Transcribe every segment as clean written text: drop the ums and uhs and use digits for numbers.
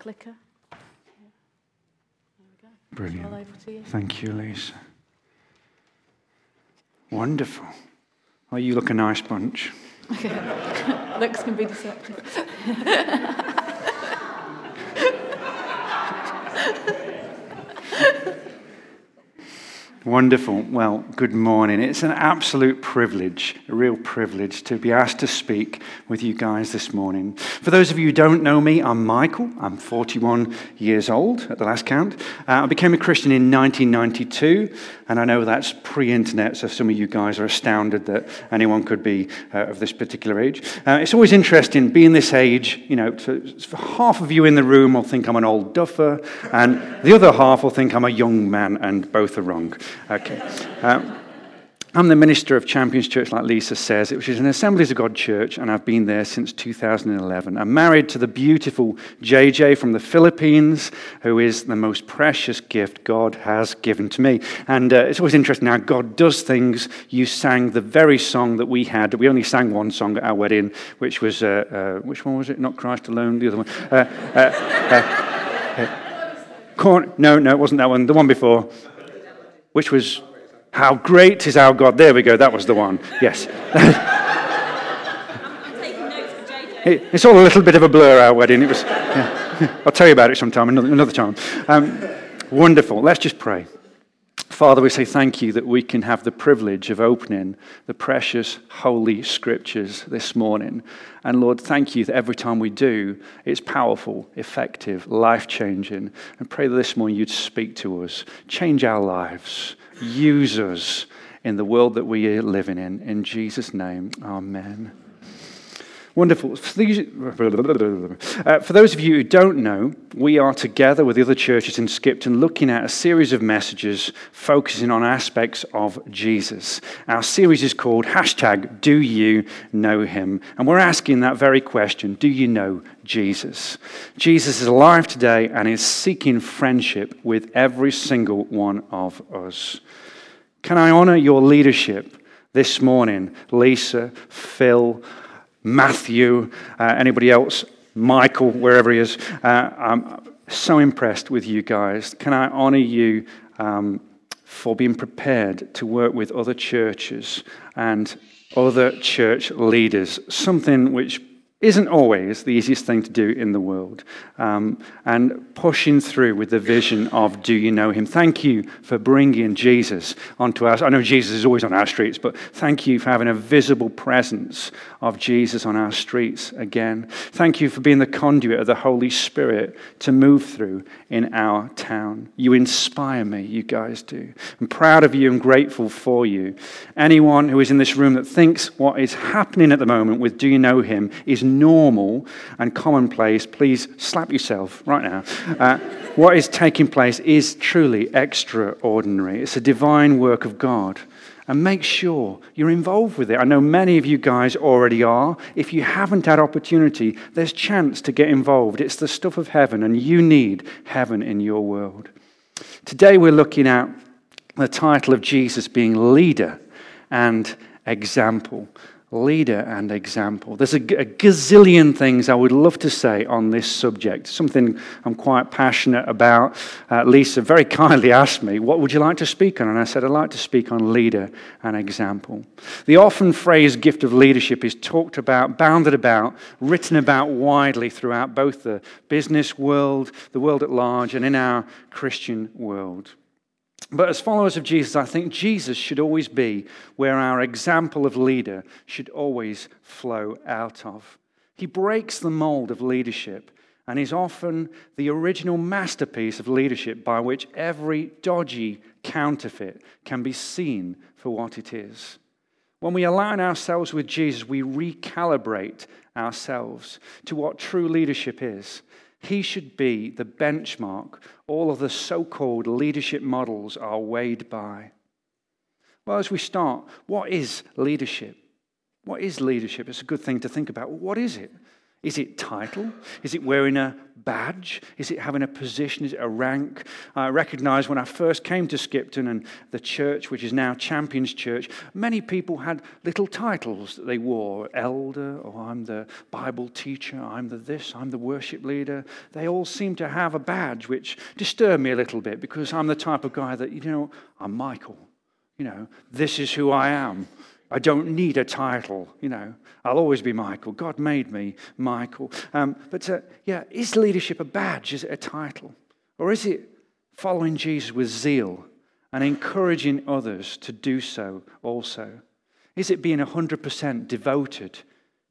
clicker. Yeah. There we go. Brilliant. It's all over to you. Thank you, Lisa. Wonderful. Oh, you look a nice bunch. Looks can be deceptive. Wonderful. Well, good morning. It's an absolute privilege, a real privilege, to be asked to speak with you guys this morning. For those of you who don't know me, I'm Michael. I'm 41 years old at the last count. I became a Christian in 1992, and I know that's pre-internet, so some of you guys are astounded that anyone could be of this particular age. It's always interesting being this age, you know, for half of you in the room will think I'm an old duffer, and the other half will think I'm a young man, and both are wrong. Okay. I'm the minister of Champions Church, like Lisa says, which is an Assemblies of God church, and I've been there since 2011. I'm married to the beautiful JJ from the Philippines, who is the most precious gift God has given to me. And it's always interesting how God does things. You sang the very song that we had. We only sang one song at our wedding, which was, which one was it? Not Christ Alone, the other one. No, it wasn't that one. The one before. Which was, How Great Is Our God. There we go, that was the one, yes. I'm taking notes for JJ. It's all a little bit of a blur, our wedding. It was. Yeah. I'll tell you about it sometime, another time. Wonderful, let's just pray. Father, we say thank you that we can have the privilege of opening the precious holy scriptures this morning. And Lord, thank you that every time we do, it's powerful, effective, life-changing. And pray that this morning you'd speak to us, change our lives, use us in the world that we are living in. In Jesus' name, amen. Wonderful. For those of you who don't know, we are together with the other churches in Skipton looking at a series of messages focusing on aspects of Jesus. Our series is called Hashtag Do You Know Him? And we're asking that very question, do you know Jesus? Jesus is alive today and is seeking friendship with every single one of us. Can I honor your leadership this morning, Lisa, Phil, Matthew, anybody else, Michael, wherever he is. I'm so impressed with you guys. Can I honor you for being prepared to work with other churches and other church leaders, something which isn't always the easiest thing to do in the world, and pushing through with the vision of Do You Know Him? Thank you for bringing Jesus onto us. I know Jesus is always on our streets, but thank you for having a visible presence of Jesus on our streets again. Thank you for being the conduit of the Holy Spirit to move through in our town. You inspire me, you guys do. I'm proud of you and grateful for you. Anyone who is in this room that thinks what is happening at the moment with Do You Know Him is normal and commonplace, please slap yourself right now. What is taking place is truly extraordinary. It's a divine work of God. And make sure you're involved with it. I know many of you guys already are. If you haven't had opportunity, there's chance to get involved. It's the stuff of heaven, and you need heaven in your world. Today we're looking at the title of Jesus being leader and example. Leader and example. There's a gazillion things I would love to say on this subject, something I'm quite passionate about. Lisa very kindly asked me, what would you like to speak on? And I said, I'd like to speak on leader and example. The often phrased gift of leadership is talked about, bounded about, written about widely throughout both the business world, the world at large, and in our Christian world. But as followers of Jesus, I think Jesus should always be where our example of leader should always flow out of. He breaks the mold of leadership and is often the original masterpiece of leadership by which every dodgy counterfeit can be seen for what it is. When we align ourselves with Jesus, we recalibrate ourselves to what true leadership is. He should be the benchmark all of the so-called leadership models are weighed by. Well, as we start, what is leadership? What is leadership? It's a good thing to think about. What is it? Is it title? Is it wearing a badge? Is it having a position? Is it a rank? I recognize when I first came to Skipton and the church, which is now Champions Church, many people had little titles that they wore. Elder, or I'm the Bible teacher, I'm the this, I'm the worship leader. They all seemed to have a badge, which disturbed me a little bit, because I'm the type of guy that, I'm Michael. This is who I am. I don't need a title, I'll always be Michael. God made me Michael. Is leadership a badge? Is it a title? Or is it following Jesus with zeal and encouraging others to do so also? Is it being 100% devoted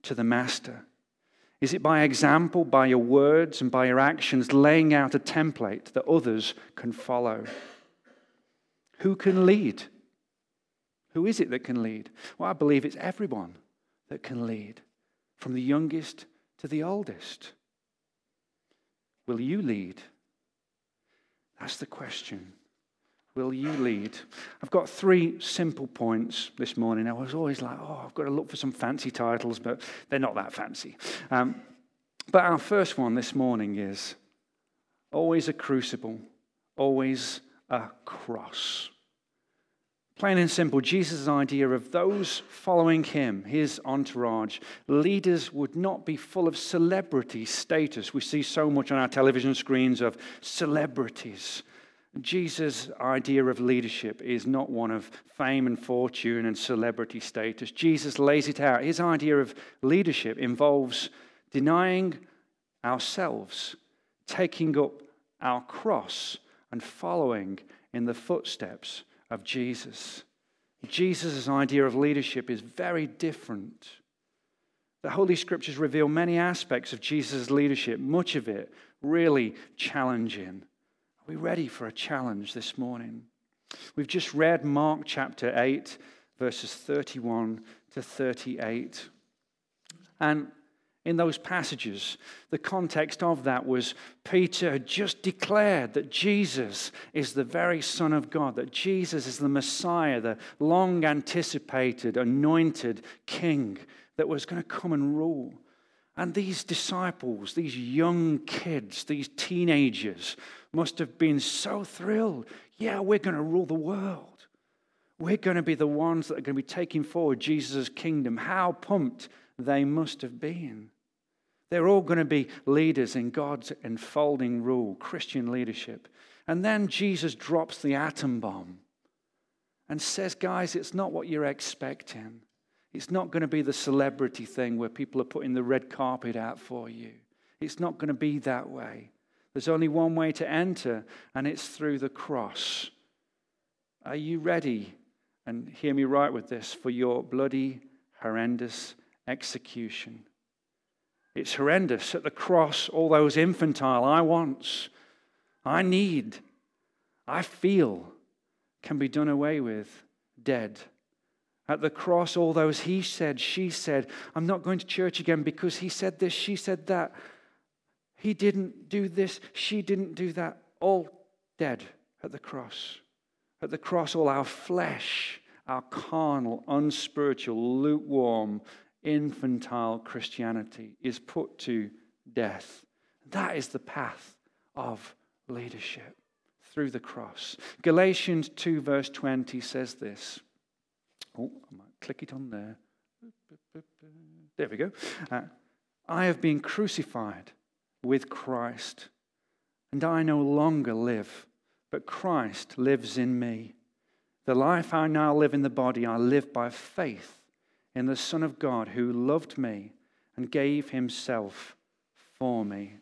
to the Master? Is it by example, by your words and by your actions, laying out a template that others can follow? Who can lead? Who is it that can lead? Well, I believe it's everyone that can lead, from the youngest to the oldest. Will you lead? That's the question. Will you lead? I've got 3 simple points this morning. I was always like, I've got to look for some fancy titles, but they're not that fancy. But our first one this morning is always a crucible, always a cross. Plain and simple, Jesus' idea of those following him, his entourage, leaders would not be full of celebrity status. We see so much on our television screens of celebrities. Jesus' idea of leadership is not one of fame and fortune and celebrity status. Jesus lays it out. His idea of leadership involves denying ourselves, taking up our cross, and following in the footsteps of Jesus. Jesus' idea of leadership is very different. The Holy Scriptures reveal many aspects of Jesus' leadership, much of it really challenging. Are we ready for a challenge this morning? We've just read Mark chapter 8, verses 31 to 38. And in those passages, the context of that was Peter had just declared that Jesus is the very Son of God, that Jesus is the Messiah, the long-anticipated, anointed King that was going to come and rule. And these disciples, these young kids, these teenagers, must have been so thrilled. Yeah, we're going to rule the world. We're going to be the ones that are going to be taking forward Jesus' kingdom. How pumped they must have been. They're all going to be leaders in God's enfolding rule, Christian leadership. And then Jesus drops the atom bomb and says, guys, it's not what you're expecting. It's not going to be the celebrity thing where people are putting the red carpet out for you. It's not going to be that way. There's only one way to enter, and it's through the cross. Are you ready? And hear me right with this, for your bloody, horrendous execution. It's horrendous. At the cross, all those infantile I wants, I need, I feel can be done away with, dead. At the cross, all those he said, she said, I'm not going to church again because he said this, she said that, he didn't do this, she didn't do that, all dead at the cross. At the cross, all our flesh, our carnal, unspiritual, lukewarm, infantile Christianity is put to death. That is the path of leadership, through the cross. Galatians 2 verse 20 says this. Oh, I might click it on there. There we go. I have been crucified with Christ, and I no longer live, but Christ lives in me. The life I now live in the body, I live by faith in the Son of God who loved me and gave himself for me.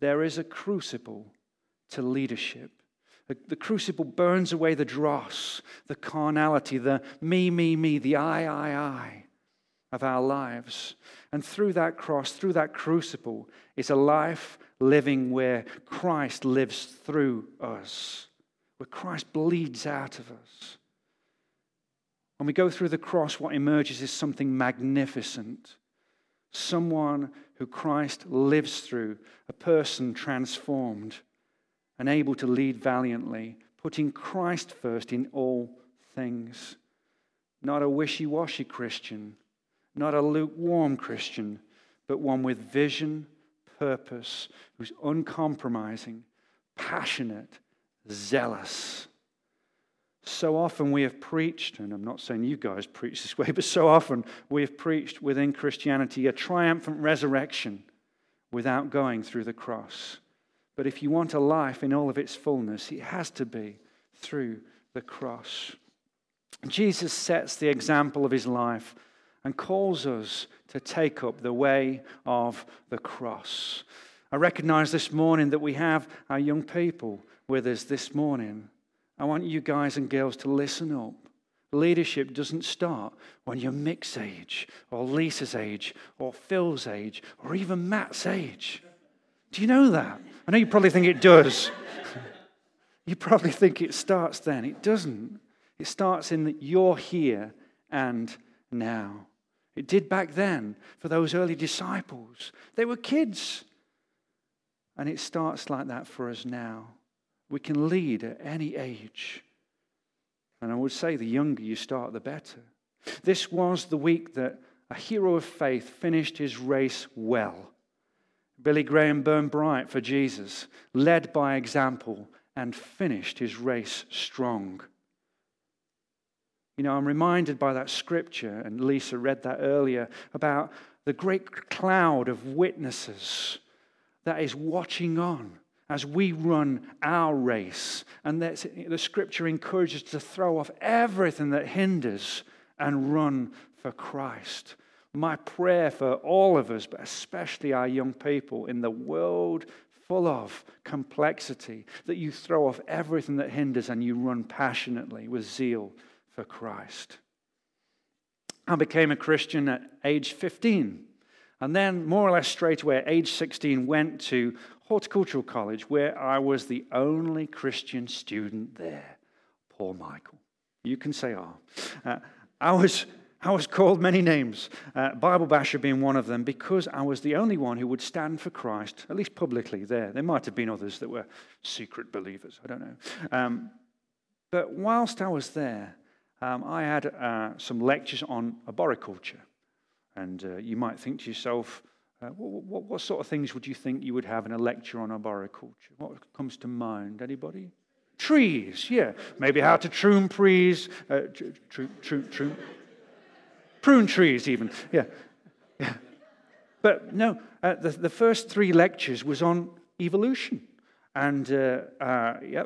There is a crucible to leadership. The crucible burns away the dross, the carnality, the me, the I of our lives. And through that cross, through that crucible, is a life living where Christ lives through us, where Christ bleeds out of us. When we go through the cross, what emerges is something magnificent. Someone who Christ lives through, a person transformed and able to lead valiantly, putting Christ first in all things. Not a wishy-washy Christian, not a lukewarm Christian, but one with vision, purpose, who's uncompromising, passionate, zealous. So often we have preached, and I'm not saying you guys preach this way, but so often we have preached within Christianity a triumphant resurrection without going through the cross. But if you want a life in all of its fullness, it has to be through the cross. Jesus sets the example of his life and calls us to take up the way of the cross. I recognize this morning that we have our young people with us this morning. I want you guys and girls to listen up. Leadership doesn't start when you're Mick's age or Lisa's age or Phil's age or even Matt's age. Do you know that? I know you probably think it does. You probably think it starts then. It doesn't. It starts in that you're here and now. It did back then for those early disciples. They were kids. And it starts like that for us now. We can lead at any age. And I would say the younger you start, the better. This was the week that a hero of faith finished his race well. Billy Graham burned bright for Jesus, led by example, and finished his race strong. You know, I'm reminded by that scripture, and Lisa read that earlier, about the great cloud of witnesses that is watching on as we run our race. And the scripture encourages us to throw off everything that hinders and run for Christ. My prayer for all of us, but especially our young people in the world full of complexity, that you throw off everything that hinders and you run passionately with zeal for Christ. I became a Christian at age 15. And then, more or less straight away, at age 16, went to Horticultural College, where I was the only Christian student there. Poor Michael. You can say, I was called many names, Bible basher being one of them, because I was the only one who would stand for Christ, at least publicly there. There might have been others that were secret believers. I don't know. But whilst I was there, I had some lectures on arboriculture. And you might think to yourself, what sort of things would you think you would have in a lecture on arboriculture? What comes to mind? Anybody? Trees, yeah. Maybe how to prune trees even, yeah. But no, the first three lectures was on evolution, and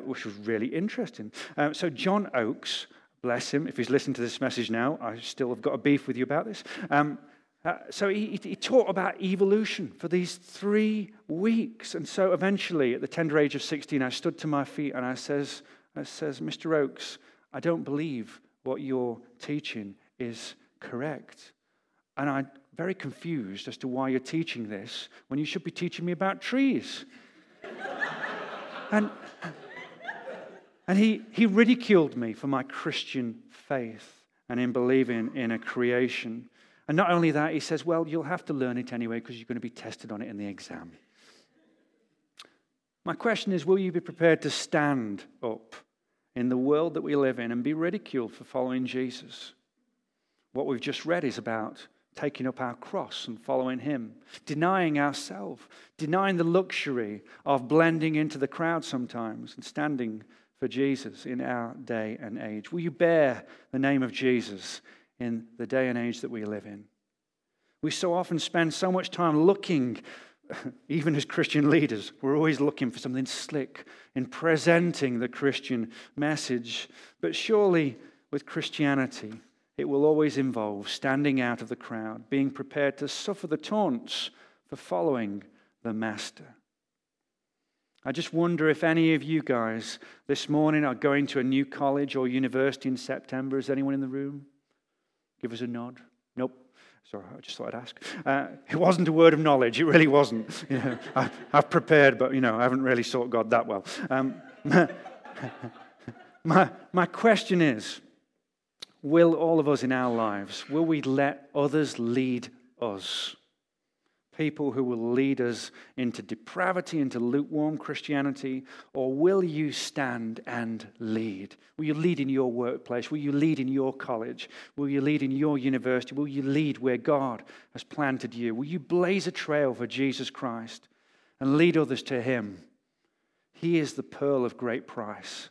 which was really interesting. So John Oakes, bless him, if he's listening to this message now, I still have got a beef with you about this. So he taught about evolution for these 3 weeks. And so eventually, at the tender age of 16, I stood to my feet and I says, Mr. Oakes, I don't believe what you're teaching is correct. And I'm very confused as to why you're teaching this when you should be teaching me about trees. And he ridiculed me for my Christian faith and in believing in a creation. And not only that, he says, well, you'll have to learn it anyway because you're going to be tested on it in the exam. My question is, will you be prepared to stand up in the world that we live in and be ridiculed for following Jesus? What we've just read is about taking up our cross and following him, denying ourselves, denying the luxury of blending into the crowd sometimes and standing for Jesus in our day and age. Will you bear the name of Jesus in the day and age that we live in? We so often spend so much time looking, even as Christian leaders, we're always looking for something slick in presenting the Christian message. But surely with Christianity, it will always involve standing out of the crowd, being prepared to suffer the taunts for following the Master. I just wonder if any of you guys this morning are going to a new college or university in September. Is anyone in the room? Give us a nod. Nope. Sorry, I just thought I'd ask. It wasn't a word of knowledge. It really wasn't. You know, I've prepared, but you know, I haven't really sought God that well. My question is, will all of us in our lives, will we let others lead us? people who will lead us into depravity, into lukewarm Christianity? Or will you stand and lead? Will you lead in your workplace? Will you lead in your college? Will you lead in your university? Will you lead where God has planted you? Will you blaze a trail for Jesus Christ and lead others to him? He is the pearl of great price.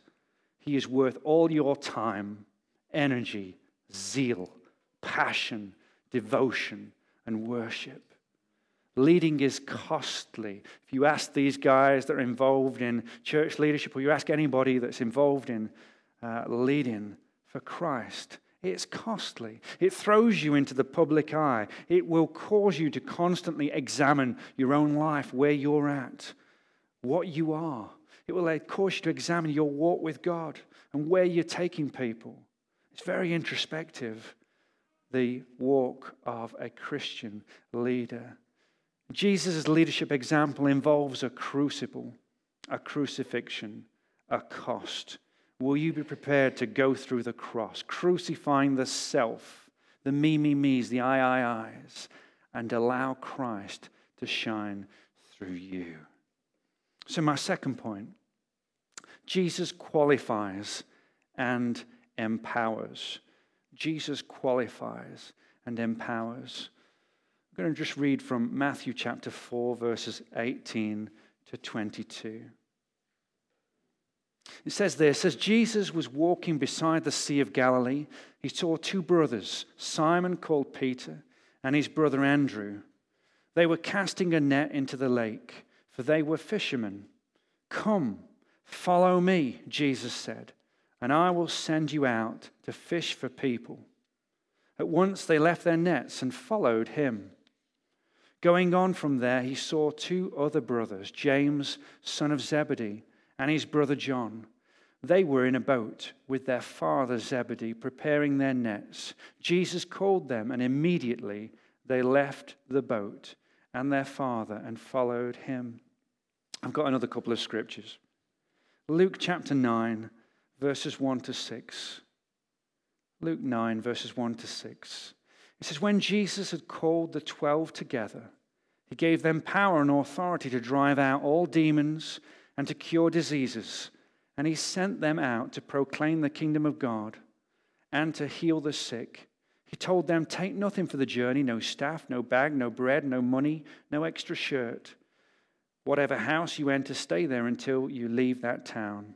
He is worth all your time, energy, zeal, passion, devotion, and worship. Leading is costly. If you ask these guys that are involved in church leadership, or you ask anybody that's involved in leading for Christ, it's costly. It throws you into the public eye. It will cause you to constantly examine your own life, where you're at, what you are. It will cause you to examine your walk with God and where you're taking people. It's very introspective, the walk of a Christian leader. Jesus' leadership example involves a crucible, a crucifixion, a cost. Will you be prepared to go through the cross, crucifying the self, the me, me's, the I, I's, and allow Christ to shine through you? So my second point, Jesus qualifies and empowers. Jesus qualifies and empowers. I'm going to just read from Matthew chapter 4, verses 18 to 22. It says this, as Jesus was walking beside the Sea of Galilee, he saw two brothers, Simon called Peter and his brother Andrew. They were casting a net into the lake, for they were fishermen. Come, follow me, Jesus said, and I will send you out to fish for people. At once they left their nets and followed him. Going on from there, he saw two other brothers, James, son of Zebedee, and his brother John. They were in a boat with their father Zebedee, preparing their nets. Jesus called them, and immediately they left the boat and their father and followed him. I've got another couple of scriptures. Luke chapter 9, verses 1 to 6. Luke 9, verses 1 to 6. It says, when Jesus had called the 12 together, he gave them power and authority to drive out all demons and to cure diseases. And he sent them out to proclaim the kingdom of God and to heal the sick. He told them, take nothing for the journey, no staff, no bag, no bread, no money, no extra shirt. Whatever house you enter, stay there until you leave that town.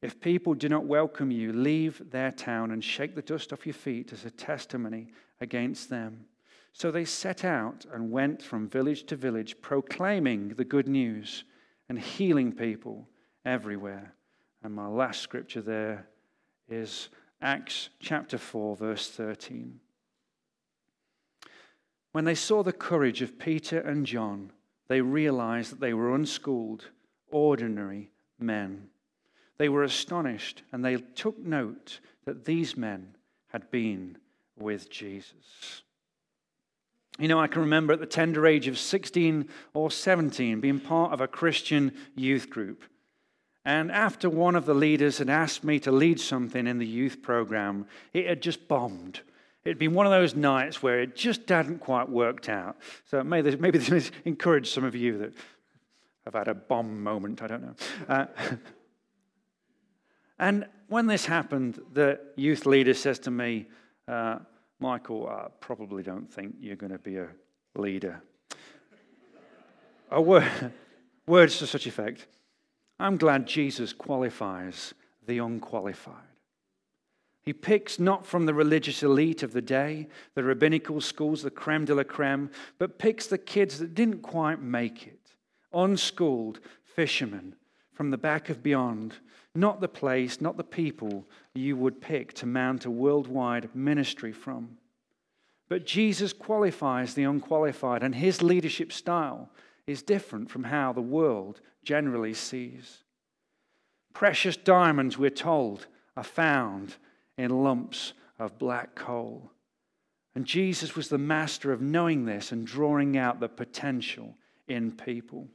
If people do not welcome you, leave their town and shake the dust off your feet as a testimony against them. So they set out and went from village to village, proclaiming the good news and healing people everywhere. And my last scripture there is Acts chapter 4, verse 13. When they saw the courage of Peter and John, they realized that they were unschooled, ordinary men. They were astonished, and they took note that these men had been with Jesus. You know, I can remember at the tender age of 16 or 17 being part of a Christian youth group. And after one of the leaders had asked me to lead something in the youth program, it had just bombed. It'd been one of those nights where it just hadn't quite worked out. So maybe this has encouraged some of you that have had a bomb moment, I don't know. And when this happened, the youth leader says to me, Michael, I probably don't think you're going to be a leader. Words to such effect. I'm glad Jesus qualifies the unqualified. He picks not from the religious elite of the day, the rabbinical schools, the creme de la creme, but picks the kids that didn't quite make it, unschooled fishermen from the back of beyond. Not the place, not the people you would pick to mount a worldwide ministry from. But Jesus qualifies the unqualified, and his leadership style is different from how the world generally sees. Precious diamonds, we're told, are found in lumps of black coal. And Jesus was the master of knowing this and drawing out the potential in people.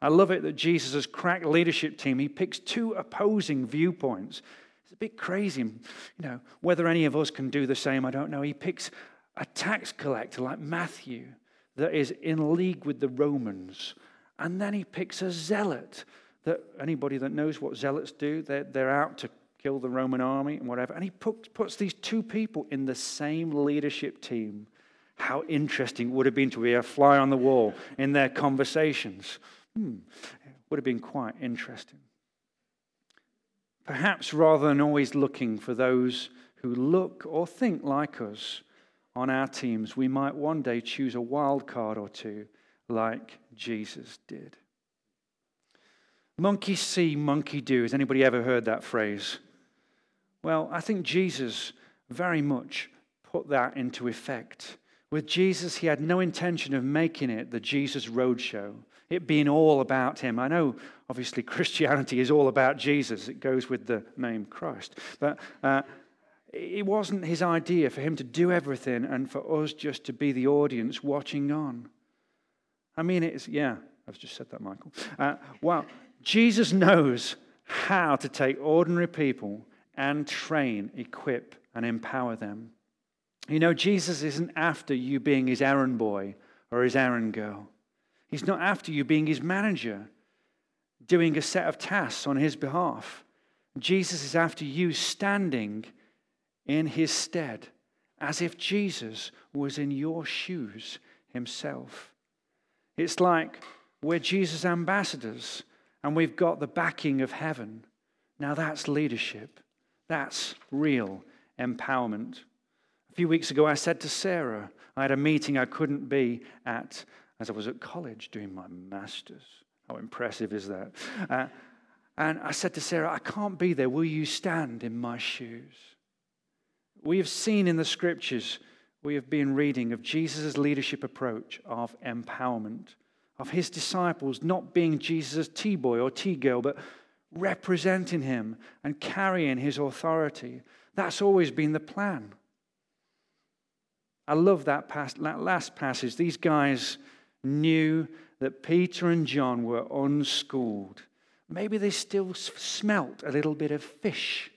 I love it that Jesus' crack leadership team, he picks two opposing viewpoints. It's a bit crazy, you know, whether any of us can do the same, I don't know. He picks a tax collector like Matthew, that is in league with the Romans. And then he picks a zealot. That anybody that knows what zealots do, they're out to kill the Roman army and whatever. And he puts these two people in the same leadership team. How interesting it would have been to be a fly on the wall in their conversations. Would have been quite interesting. Perhaps rather than always looking for those who look or think like us on our teams, we might one day choose a wild card or two like Jesus did. Monkey see, monkey do. Has anybody ever heard that phrase? Well, I think Jesus very much put that into effect. With Jesus, he had no intention of making it the Jesus Roadshow, it being all about him. I know, obviously, Christianity is all about Jesus. It goes with the name Christ. But it wasn't his idea for him to do everything and for us just to be the audience watching on. I mean, it's, yeah, I've just said that, Michael. Wow. Jesus knows how to take ordinary people and train, equip, and empower them. You know, Jesus isn't after you being his errand boy or his errand girl. He's not after you being his manager, doing a set of tasks on his behalf. Jesus is after you standing in his stead, as if Jesus was in your shoes himself. It's like we're Jesus' ambassadors, and we've got the backing of heaven. Now that's leadership. That's real empowerment. A few weeks ago, I said to Sarah, I had a meeting I couldn't be at as I was at college doing my master's. How impressive is that? And I said to Sarah, I can't be there. Will you stand in my shoes? We have seen in the scriptures, we have been reading of Jesus' leadership approach of empowerment, of his disciples not being Jesus' T-boy or T-girl, but representing him and carrying his authority. That's always been the plan. I love that last passage. These guys knew that Peter and John were unschooled. Maybe they still smelt a little bit of fish.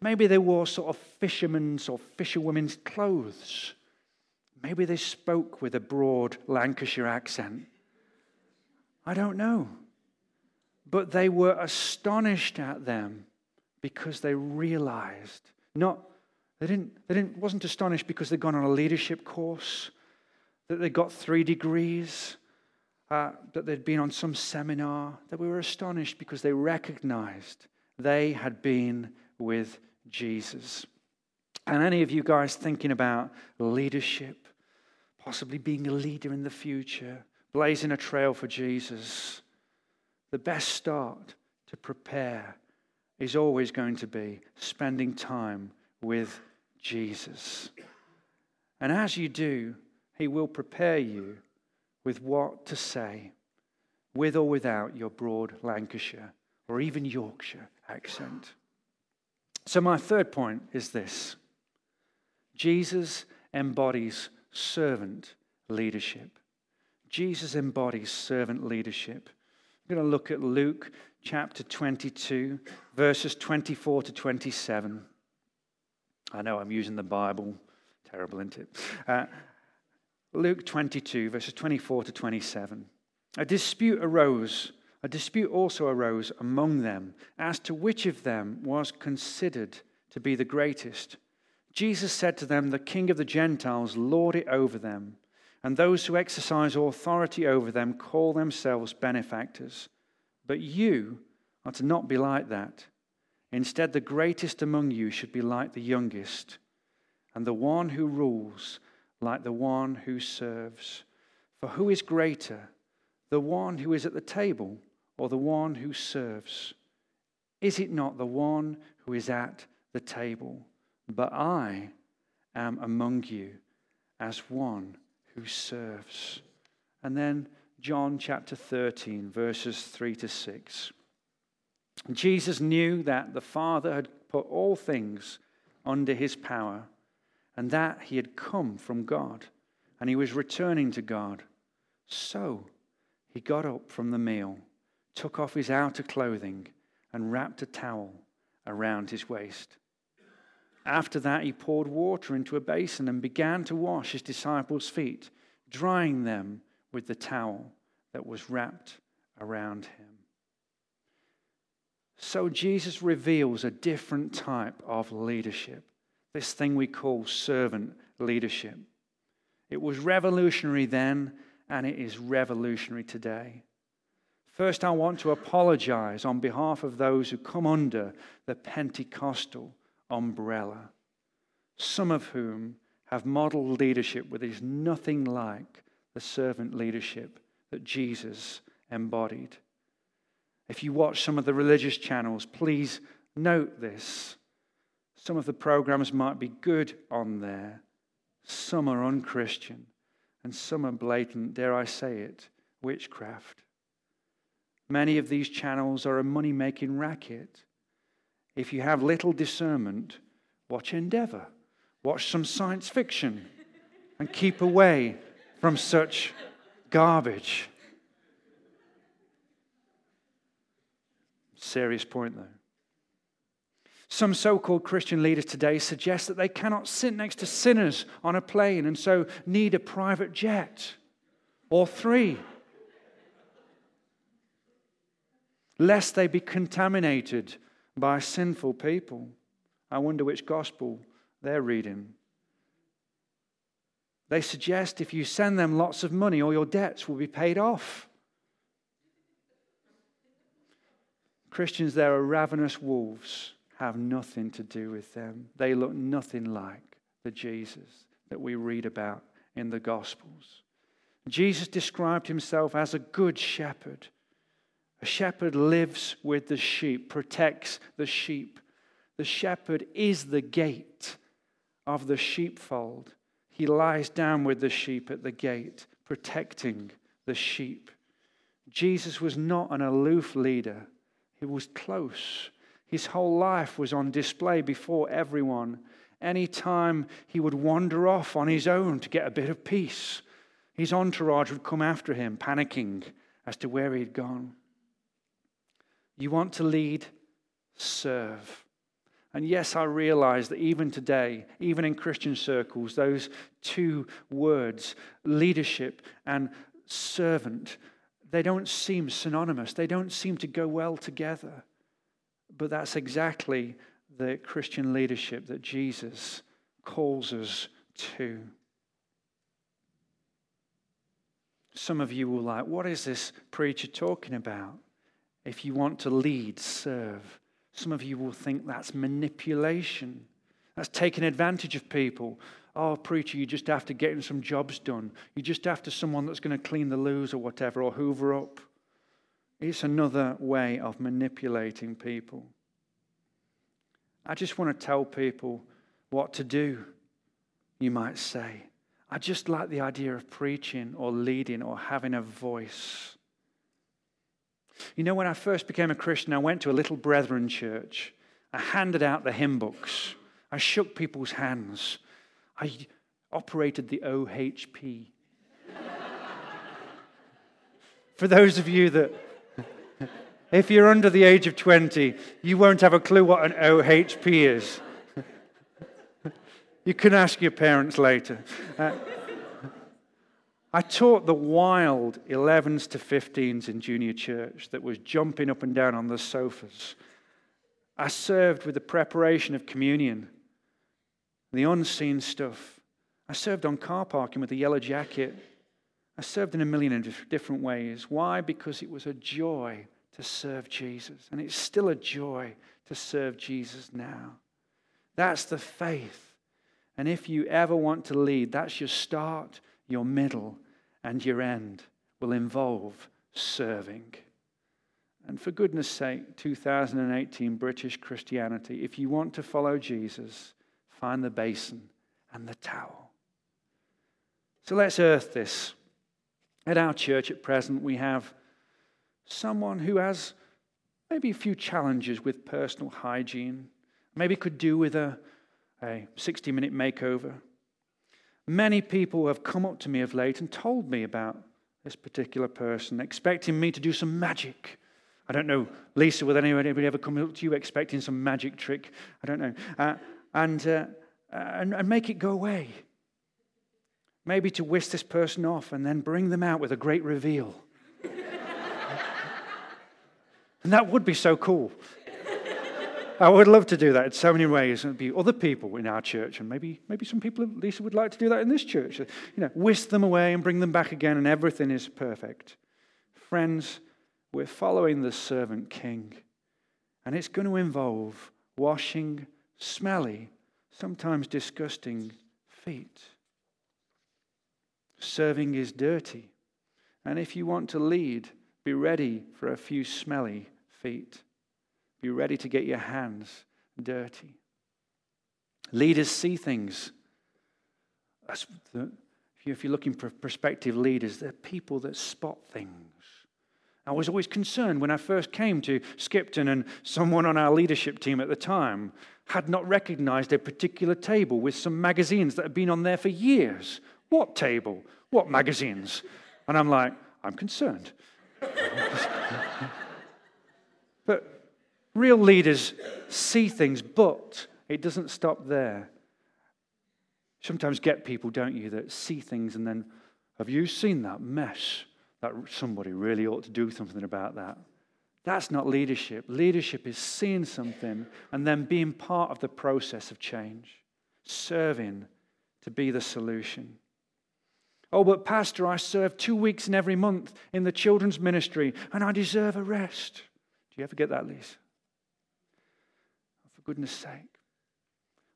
Maybe they wore sort of fishermen's or fisherwomen's clothes. Maybe they spoke with a broad Lancashire accent. I don't know. But they were astonished at them because they realized. They wasn't astonished because they'd gone on a leadership course, that they got 3 degrees, that they'd been on some seminar. They were astonished because they recognized they had been with Jesus. And any of you guys thinking about leadership, possibly being a leader in the future, blazing a trail for Jesus, the best start to prepare is always going to be spending time with Jesus. And as you do, he will prepare you with what to say, with or without your broad Lancashire or even Yorkshire accent. So my third point is this. Jesus embodies servant leadership. Jesus embodies servant leadership. I'm going to look at Luke chapter 22, verses 24 to 27. I know I'm using the Bible. Terrible, isn't it? Luke 22, verses 24 to 27. A dispute also arose among them as to which of them was considered to be the greatest. Jesus said to them, the king of the Gentiles lord it over them, and those who exercise authority over them call themselves benefactors. But you are to not be like that. Instead, the greatest among you should be like the youngest, and the one who rules like the one who serves. For who is greater, the one who is at the table or the one who serves? Is it not the one who is at the table? But I am among you as one who serves. And then John chapter 13, verses 3 to 6. Jesus knew that the Father had put all things under his power, and that he had come from God, and he was returning to God. So he got up from the meal, took off his outer clothing, and wrapped a towel around his waist. After that, he poured water into a basin and began to wash his disciples' feet, drying them with the towel that was wrapped around him. So Jesus reveals a different type of leadership, this thing we call servant leadership. It was revolutionary then, and it is revolutionary today. First, I want to apologize on behalf of those who come under the Pentecostal umbrella, some of whom have modeled leadership that is nothing like the servant leadership that Jesus embodied. If you watch some of the religious channels, please note this. Some of the programs might be good on there. Some are unchristian, and some are blatant, dare I say it, witchcraft. Many of these channels are a money-making racket. If you have little discernment, watch Endeavor, watch some science fiction, and keep away from such garbage. Serious point, though. Some so-called Christian leaders today suggest that they cannot sit next to sinners on a plane and so need a private jet or three, lest they be contaminated by sinful people. I wonder which gospel they're reading. They suggest if you send them lots of money, all your debts will be paid off. Christians there are ravenous wolves, have nothing to do with them. They look nothing like the Jesus that we read about in the Gospels. Jesus described himself as a good shepherd. A shepherd lives with the sheep, protects the sheep. The shepherd is the gate of the sheepfold. He lies down with the sheep at the gate, protecting the sheep. Jesus was not an aloof leader. He was close. His whole life was on display before everyone. Anytime he would wander off on his own to get a bit of peace, his entourage would come after him, panicking as to where he'd gone. You want to lead? Serve. And yes, I realize that even today, even in Christian circles, those two words, leadership and servant, they don't seem synonymous. They don't seem to go well together. But that's exactly the Christian leadership that Jesus calls us to. Some of you will like, what is this preacher talking about? If you want to lead, serve. Some of you will think that's manipulation. That's taking advantage of people. Oh, preacher, you just have to get some jobs done. You just have to someone that's going to clean the loos or whatever, or hoover up. It's another way of manipulating people. I just want to tell people what to do, you might say. I just like the idea of preaching or leading or having a voice. You know, when I first became a Christian, I went to a little brethren church. I handed out the hymn books. I shook people's hands. I operated the OHP. For those of you that, if you're under the age of 20, you won't have a clue what an OHP is. You can ask your parents later. I taught the wild 11s to 15s in junior church that was jumping up and down on the sofas. I served with the preparation of communion, the unseen stuff. I served on car parking with a yellow jacket. I served in a million different ways. Why? Because it was a joy to serve Jesus. And it's still a joy to serve Jesus now. That's the faith. And if you ever want to lead, that's your start, your middle, and your end will involve serving. And for goodness sake, 2018 British Christianity, if you want to follow Jesus, find the basin and the towel. So let's earth this. At our church at present, we have someone who has maybe a few challenges with personal hygiene, maybe could do with a 60-minute makeover. Many people have come up to me of late and told me about this particular person, expecting me to do some magic. I don't know, Lisa, will anybody ever come up to you expecting some magic trick? I don't know. And make it go away. maybe to whisk this person off and then bring them out with a great reveal. And that would be so cool. I would love to do that in so many ways. It would be other people in our church, and maybe some people at least would like to do that in this church. You know, whisk them away and bring them back again, and everything is perfect. Friends, we're following the servant king, and it's going to involve washing smelly, sometimes disgusting feet. Serving is dirty, and if you want to lead, be ready for a few smelly feet. Be ready to get your hands dirty. Leaders see things. If you're looking for prospective leaders, they're people that spot things. I was always concerned when I first came to Skipton, and someone on our leadership team at the time had not recognized a particular table with some magazines that had been on there for years. What table? What magazines? And I'm like, I'm concerned. But real leaders see things, but it doesn't stop there. Sometimes get people, don't you, that see things and then, have you seen that mess? That somebody really ought to do something about that. That's not leadership. Leadership is seeing something and then being part of the process of change, serving to be the solution. Oh, but Pastor, I serve 2 weeks in every month in the children's ministry and I deserve a rest. Do you ever get that, Lisa? Goodness sake.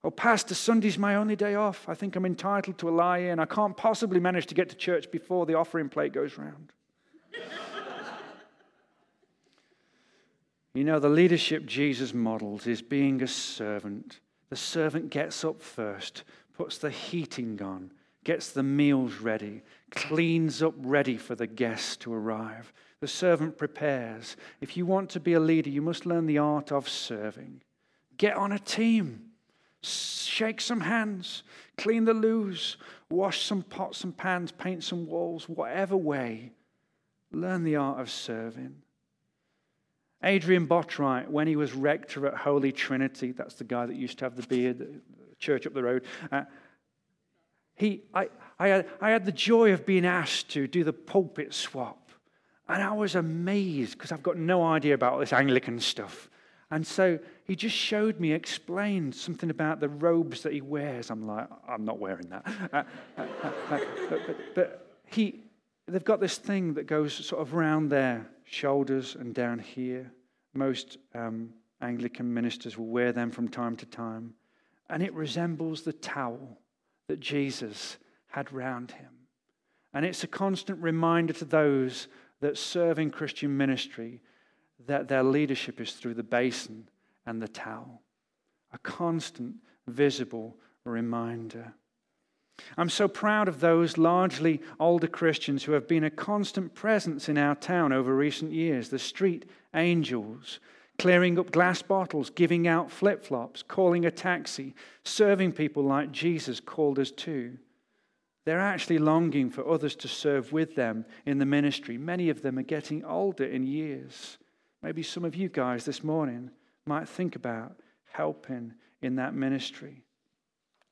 Oh, Pastor, Sunday's my only day off. I think I'm entitled to a lie-in. I can't possibly manage to get to church before the offering plate goes round. You know, the leadership Jesus models is being a servant. The servant gets up first, puts the heating on, gets the meals ready, cleans up ready for the guests to arrive. The servant prepares. If you want to be a leader, you must learn the art of serving. Get on a team, shake some hands, clean the loos, wash some pots and pans, paint some walls, whatever way. Learn the art of serving. Adrian Botwright, when he was rector at Holy Trinity, that's the guy that used to have the beard, the church up the road, I had the joy of being asked to do the pulpit swap, and I was amazed because I've got no idea about all this Anglican stuff. And so he just showed me, explained something about the robes that he wears. I'm like, I'm not wearing that. They've got this thing that goes sort of around their shoulders and down here. Most Anglican ministers will wear them from time to time. And it resembles the towel that Jesus had round him. And it's a constant reminder to those that serve in Christian ministry that their leadership is through the basin and the towel. A constant, visible reminder. I'm so proud of those largely older Christians who have been a constant presence in our town over recent years. The street angels, clearing up glass bottles, giving out flip-flops, calling a taxi, serving people like Jesus called us to. They're actually longing for others to serve with them in the ministry. Many of them are getting older in years. Maybe some of you guys this morning might think about helping in that ministry.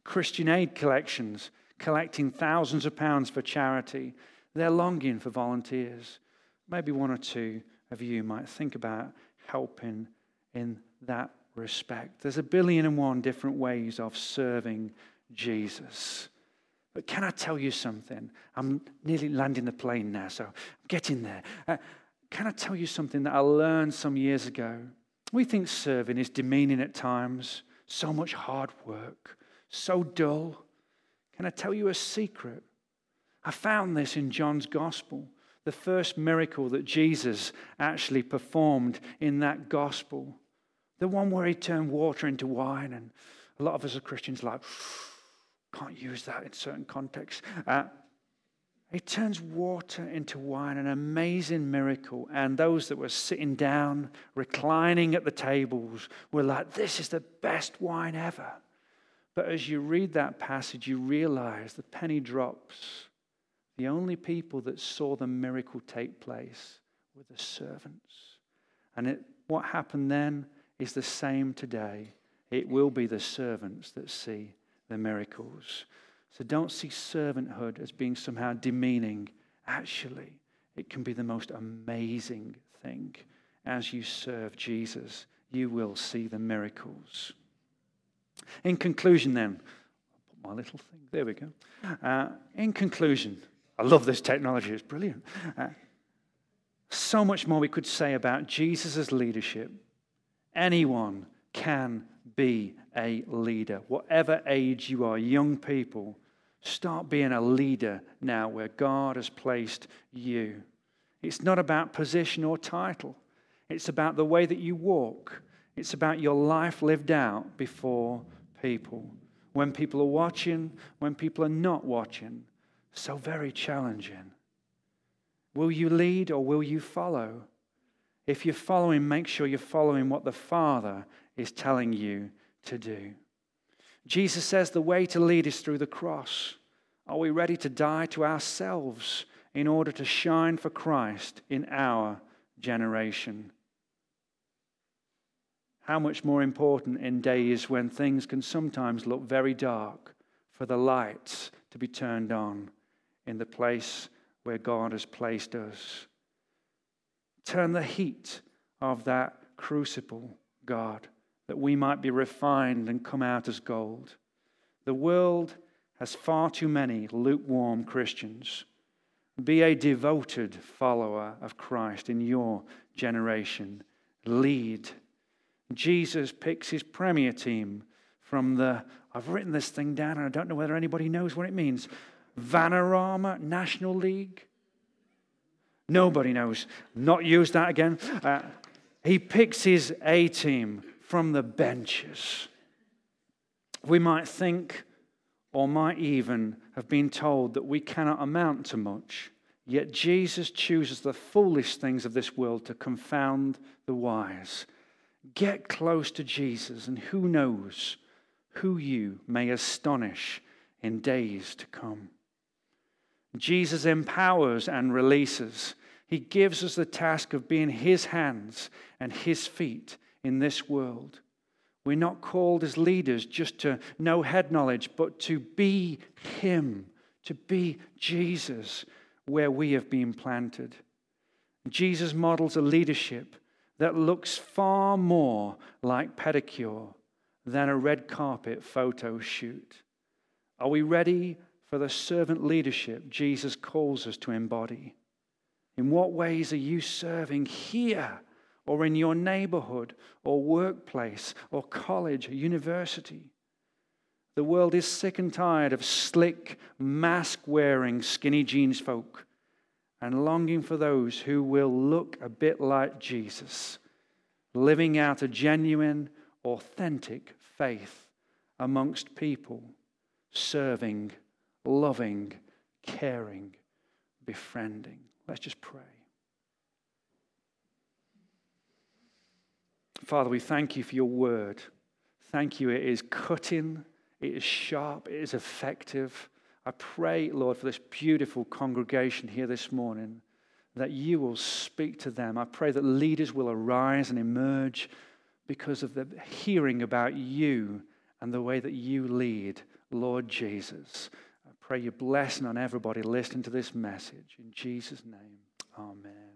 Christian aid collections, collecting thousands of pounds for charity. They're longing for volunteers. Maybe one or two of you might think about helping in that respect. There's 1,000,000,001 different ways of serving Jesus. But can I tell you something? I'm nearly landing the plane now, so I'm getting there. Can I tell you something that I learned some years ago? We think serving is demeaning at times, so much hard work, so dull. Can I tell you a secret? I found this in John's Gospel, the first miracle that Jesus actually performed in that Gospel, the one where he turned water into wine, and a lot of us as Christians are like, can't use that in certain contexts. He turns water into wine, an amazing miracle. And those that were sitting down, reclining at the tables, were like, this is the best wine ever. But as you read that passage, you realize the penny drops. The only people that saw the miracle take place were the servants. And what happened then is the same today. It will be the servants that see the miracles. So don't see servanthood as being somehow demeaning. Actually, it can be the most amazing thing. As you serve Jesus, you will see the miracles. In conclusion then, I'll put my little thing, there we go. In conclusion, I love this technology, it's brilliant. So much more we could say about Jesus' leadership. Anyone can be a leader. Whatever age you are, young people, start being a leader now where God has placed you. It's not about position or title. It's about the way that you walk. It's about your life lived out before people. When people are watching, when people are not watching. So very challenging. Will you lead or will you follow? If you're following, make sure you're following what the Father is telling you to do. Jesus says the way to lead is through the cross. Are we ready to die to ourselves in order to shine for Christ in our generation? How much more important in days when things can sometimes look very dark for the lights to be turned on in the place where God has placed us. Turn the heat of that crucible, God, that we might be refined and come out as gold. The world has far too many lukewarm Christians. Be a devoted follower of Christ in your generation. Lead. Jesus picks his premier team from the, I've written this thing down and I don't know whether anybody knows what it means, Vanarama National League. Nobody knows. Not used that again. He picks his A team from the benches. We might think or might even have been told that we cannot amount to much, yet Jesus chooses the foolish things of this world to confound the wise. Get close to Jesus, and who knows who you may astonish in days to come. Jesus empowers and releases. He gives us the task of being his hands and his feet in this world. We're not called as leaders just to know head knowledge, but to be him, to be Jesus where we have been planted. Jesus models a leadership that looks far more like pedicure than a red carpet photo shoot. Are we ready for the servant leadership Jesus calls us to embody? In what ways are you serving here or in your neighborhood or workplace or college or university? The world is sick and tired of slick, mask-wearing, skinny jeans folk and longing for those who will look a bit like Jesus, living out a genuine, authentic faith amongst people. Serving, loving, caring, befriending. Let's just pray. Father, we thank you for your word. Thank you. It is cutting, it is sharp, it is effective. I pray, Lord, for this beautiful congregation here this morning, that you will speak to them. I pray that leaders will arise and emerge because of the hearing about you and the way that you lead. Lord Jesus, I pray your blessing on everybody listening to this message. In Jesus' name, amen.